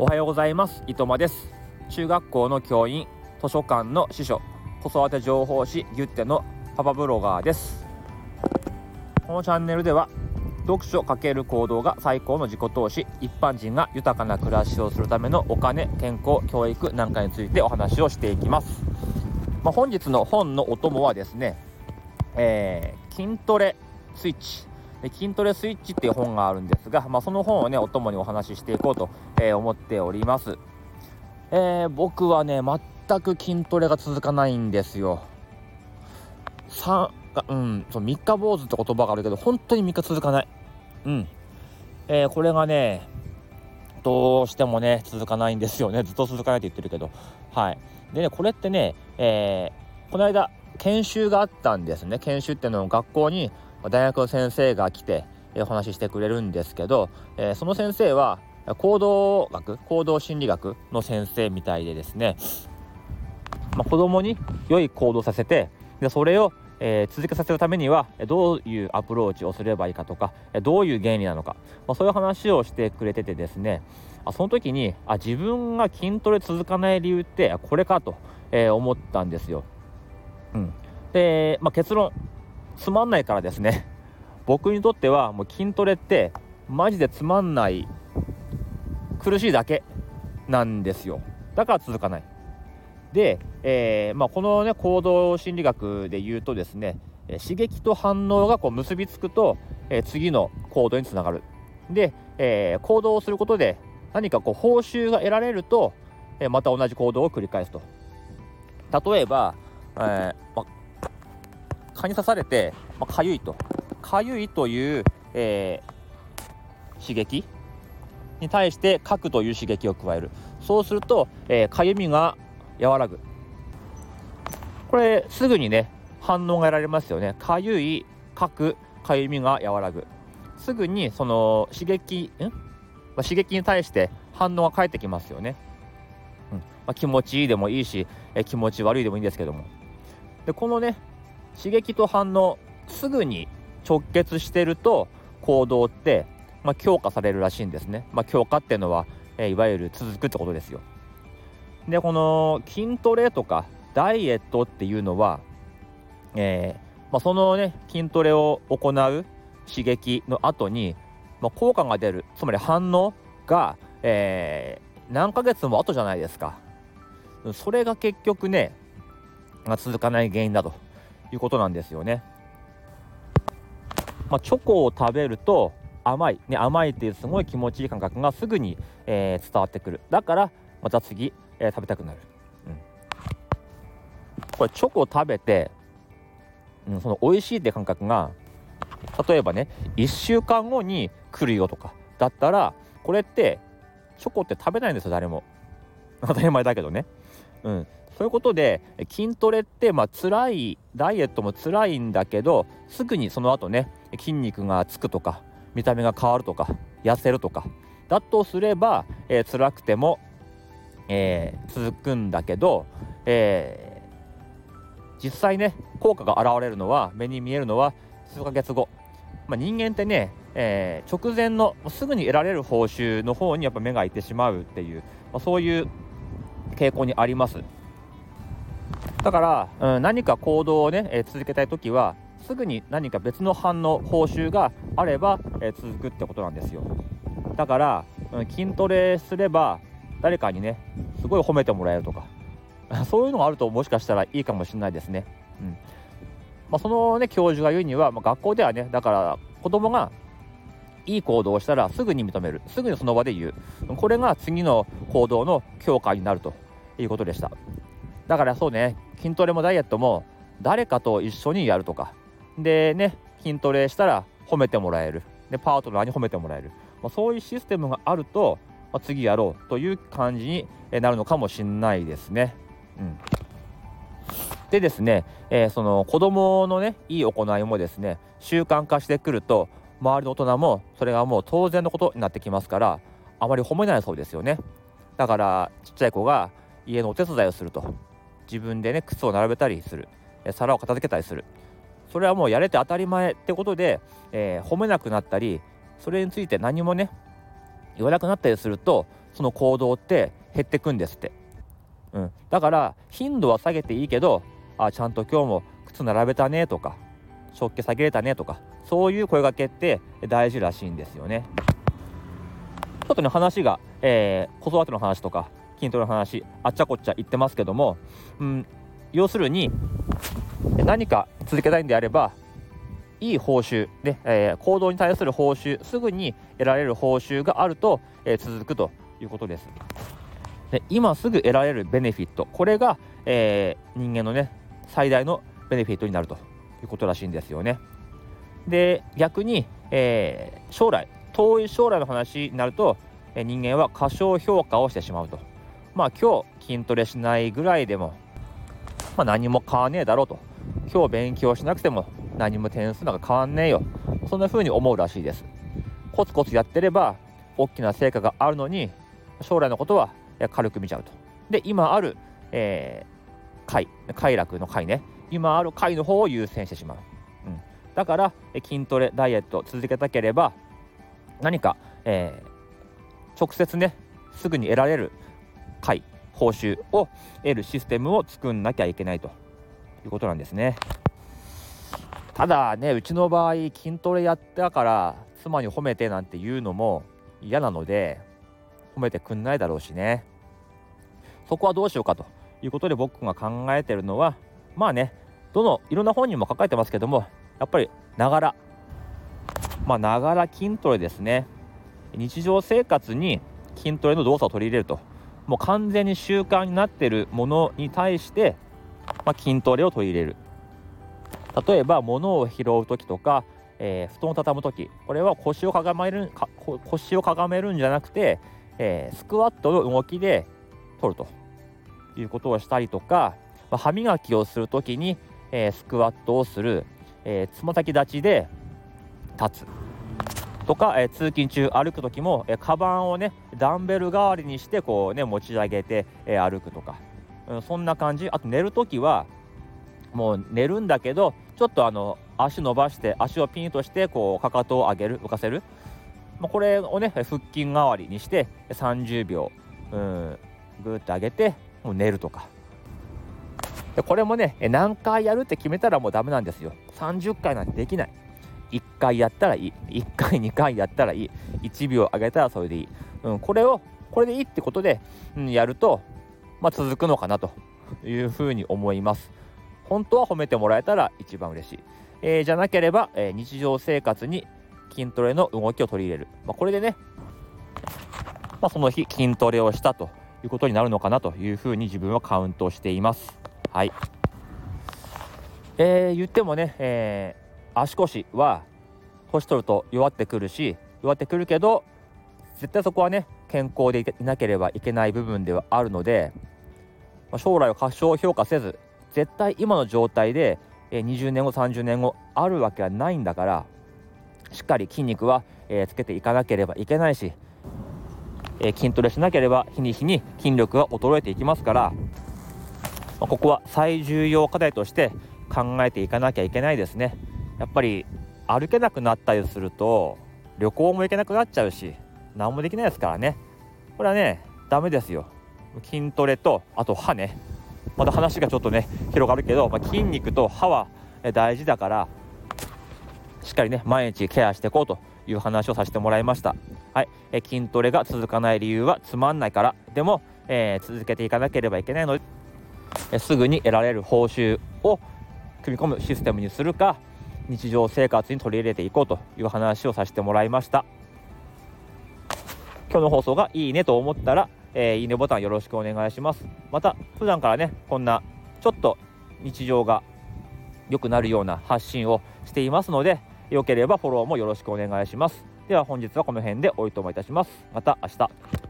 おはようございます。いとまです。中学校の教員、図書館の司書、子育て情報誌ギュッテのパパブロガーです。このチャンネルでは、読書×行動が最高の自己投資、一般人が豊かな暮らしをするためのお金、健康、教育なんかについてお話をしていきます。本日の本のお供はですね、筋トレスイッチで筋トレスイッチっていう本があるんですが、その本をねお供にお話ししていこうと、思っております。僕はね全く筋トレが続かないんですよ。三日坊主って言葉があるけど本当に3日続かない、これがねどうしてもね続かないんですよね。ずっと続かないって言ってるけど、でねこれってね、この間研修があったんですね。研修ってのを学校に大学の先生が来てお話ししてくれるんですけど、その先生は行動心理学の先生みたいでですね、子供に良い行動させて、でそれを続けさせるためにはどういうアプローチをすればいいかとか、どういう原理なのか、そういう話をしてくれててですね、その時に自分が筋トレ続かない理由ってこれかと、思ったんですよ。で、結論つまんないからですね。僕にとってはもう筋トレってマジでつまんない、苦しいだけなんですよ。だから続かないで、このね行動心理学で言うとですね、刺激と反応がこう結びつくと、次の行動につながる。で、行動をすることで何かこう報酬が得られると、また同じ行動を繰り返すと。例えば、蚊に刺されてかゆいという、刺激に対してかくという刺激を加える。そうすると、かゆみが和らぐ。これすぐにね反応が得られますよね。かゆい、かく、かゆみが和らぐ。すぐにその刺激に対して反応が返ってきますよね。気持ちいいでもいいし、気持ち悪いでもいいんですけども、でこのね刺激と反応すぐに直結してると行動って、強化されるらしいんですね。強化っていうのは、いわゆる続くってことですよ。でこの筋トレとかダイエットっていうのは、そのね筋トレを行う刺激の後に、効果が出る、つまり反応が、何ヶ月も後じゃないですか。それが結局ね続かない原因だということなんですよね。チョコを食べると甘いっていうすごい気持ちいい感覚がすぐに、伝わってくる。だからまた次、食べたくなる、これチョコを食べて、その美味しいって感覚が例えばね1週間後に来るよとかだったら、これってチョコって食べないんですよ、誰も。当たり前だけどね。そういうことで筋トレって辛い、ダイエットも辛いんだけど、すぐにその後ね筋肉がつくとか見た目が変わるとか痩せるとかだとすれば、辛くても、続くんだけど、実際ね効果が現れるのは、目に見えるのは数ヶ月後。人間ってね、直前のすぐに得られる報酬の方にやっぱ目がいってしまうっていう、そういう傾向にあります。だから、何か行動をね、続けたいときはすぐに何か別の反応、報酬があれば、続くってことなんですよ。だから、筋トレすれば誰かにねすごい褒めてもらえるとかそういうのがあるともしかしたらいいかもしれないですね。そのね教授が言うには、学校ではねだから子供がいい行動をしたらすぐに認める、すぐにその場で言う、これが次の行動の強化になるということでした。だからそうね、筋トレもダイエットも誰かと一緒にやるとかでね、筋トレしたら褒めてもらえる、でパートナーに褒めてもらえる、そういうシステムがあると、次やろうという感じになるのかもしれないですね。でですね、その子供のねいい行いもですね習慣化してくると、周りの大人もそれがもう当然のことになってきますから、あまり褒めないそうですよね。だからちっちゃい子が家のお手伝いをすると、自分でね靴を並べたりする、皿を片付けたりする、それはもうやれて当たり前ってことで、褒めなくなったり、それについて何もね言わなくなったりすると、その行動って減ってくんですって、うん、だから頻度は下げていいけど、あ、ちゃんと今日も靴並べたねとか食器下げれたねとか、そういう声掛けって大事らしいんですよね。ちょっとね話が、子育ての話とか筋トレの話あっちゃこっちゃ言ってますけども、うん、要するに何か続けたいんであればいい報酬で、行動に対する報酬、すぐに得られる報酬があると、続くということです。で今すぐ得られるベネフィット、これが、人間のね最大のベネフィットになるということらしいんですよね。で逆に、将来遠い将来の話になると、人間は過小評価をしてしまうと、まあ今日筋トレしないぐらいでも、まあ、何も変わんねえだろうと、今日勉強しなくても何も点数なんか変わんねえよ、そんな風に思うらしいです。コツコツやってれば大きな成果があるのに、将来のことは軽く見ちゃうと。で今ある、快楽の快ね、今ある快の方を優先してしまう、うん、だから筋トレダイエット続けたければ何か、直接ねすぐに得られる快報酬を得るシステムを作んなきゃいけないということなんですね。ただね、うちの場合筋トレやったから妻に褒めてなんて言うのも嫌なので褒めてくんないだろうしね、そこはどうしようかということで、僕が考えてるのはまあね、いろんな本にも書かれてますけども、やっぱりながら筋トレですね。日常生活に筋トレの動作を取り入れると、もう完全に習慣になっているものに対して、筋トレを取り入れる。例えば物を拾うときとか、布団を畳むとき、これは腰をかがめるんじゃなくて、スクワットの動きで取るということをしたりとか、歯磨きをするときに、スクワットをする、つま先立ちで立つとか、通勤中歩くときも、カバンをねダンベル代わりにしてこうね持ち上げて、歩くとか、そんな感じ。あと寝るときはもう寝るんだけど、ちょっと足伸ばして足をピンとしてこうかかとを上げる、浮かせる、これをね腹筋代わりにして30秒ぐーっと上げてもう寝るとか。でこれもね何回やるって決めたらもうダメなんですよ。30回なんてできない。1回やったらいい、1回2回やったらいい、1秒上げたらそれでいい、これでいいってことで、やると、続くのかなというふうに思います。本当は褒めてもらえたら一番嬉しい、じゃなければ、日常生活に筋トレの動きを取り入れる、これでね、その日筋トレをしたということになるのかなというふうに自分はカウントしています。はい、言ってもね、足腰は年取ると弱ってくるけど、絶対そこはね健康でいなければいけない部分ではあるので、将来を過小評価せず、絶対今の状態で20年後30年後あるわけはないんだから、しっかり筋肉はつけていかなければいけないし、筋トレしなければ日に日に筋力は衰えていきますから、ここは最重要課題として考えていかなきゃいけないですね。やっぱり歩けなくなったりすると旅行も行けなくなっちゃうし、何もできないですからね。これはねダメですよ。筋トレとあと歯ね、また話がちょっとね広がるけど、筋肉と歯は大事だから、しっかりね毎日ケアしていこうという話をさせてもらいました。はい、筋トレが続かない理由はつまんないから。でも、続けていかなければいけないので、すぐに得られる報酬を組み込むシステムにするか、日常生活に取り入れていこうという話をさせてもらいました。今日の放送がいいねと思ったら、いいねボタンよろしくお願いします。また普段からねこんなちょっと日常が良くなるような発信をしていますので、良ければフォローもよろしくお願いします。では本日はこの辺でおいとまいたします。また明日。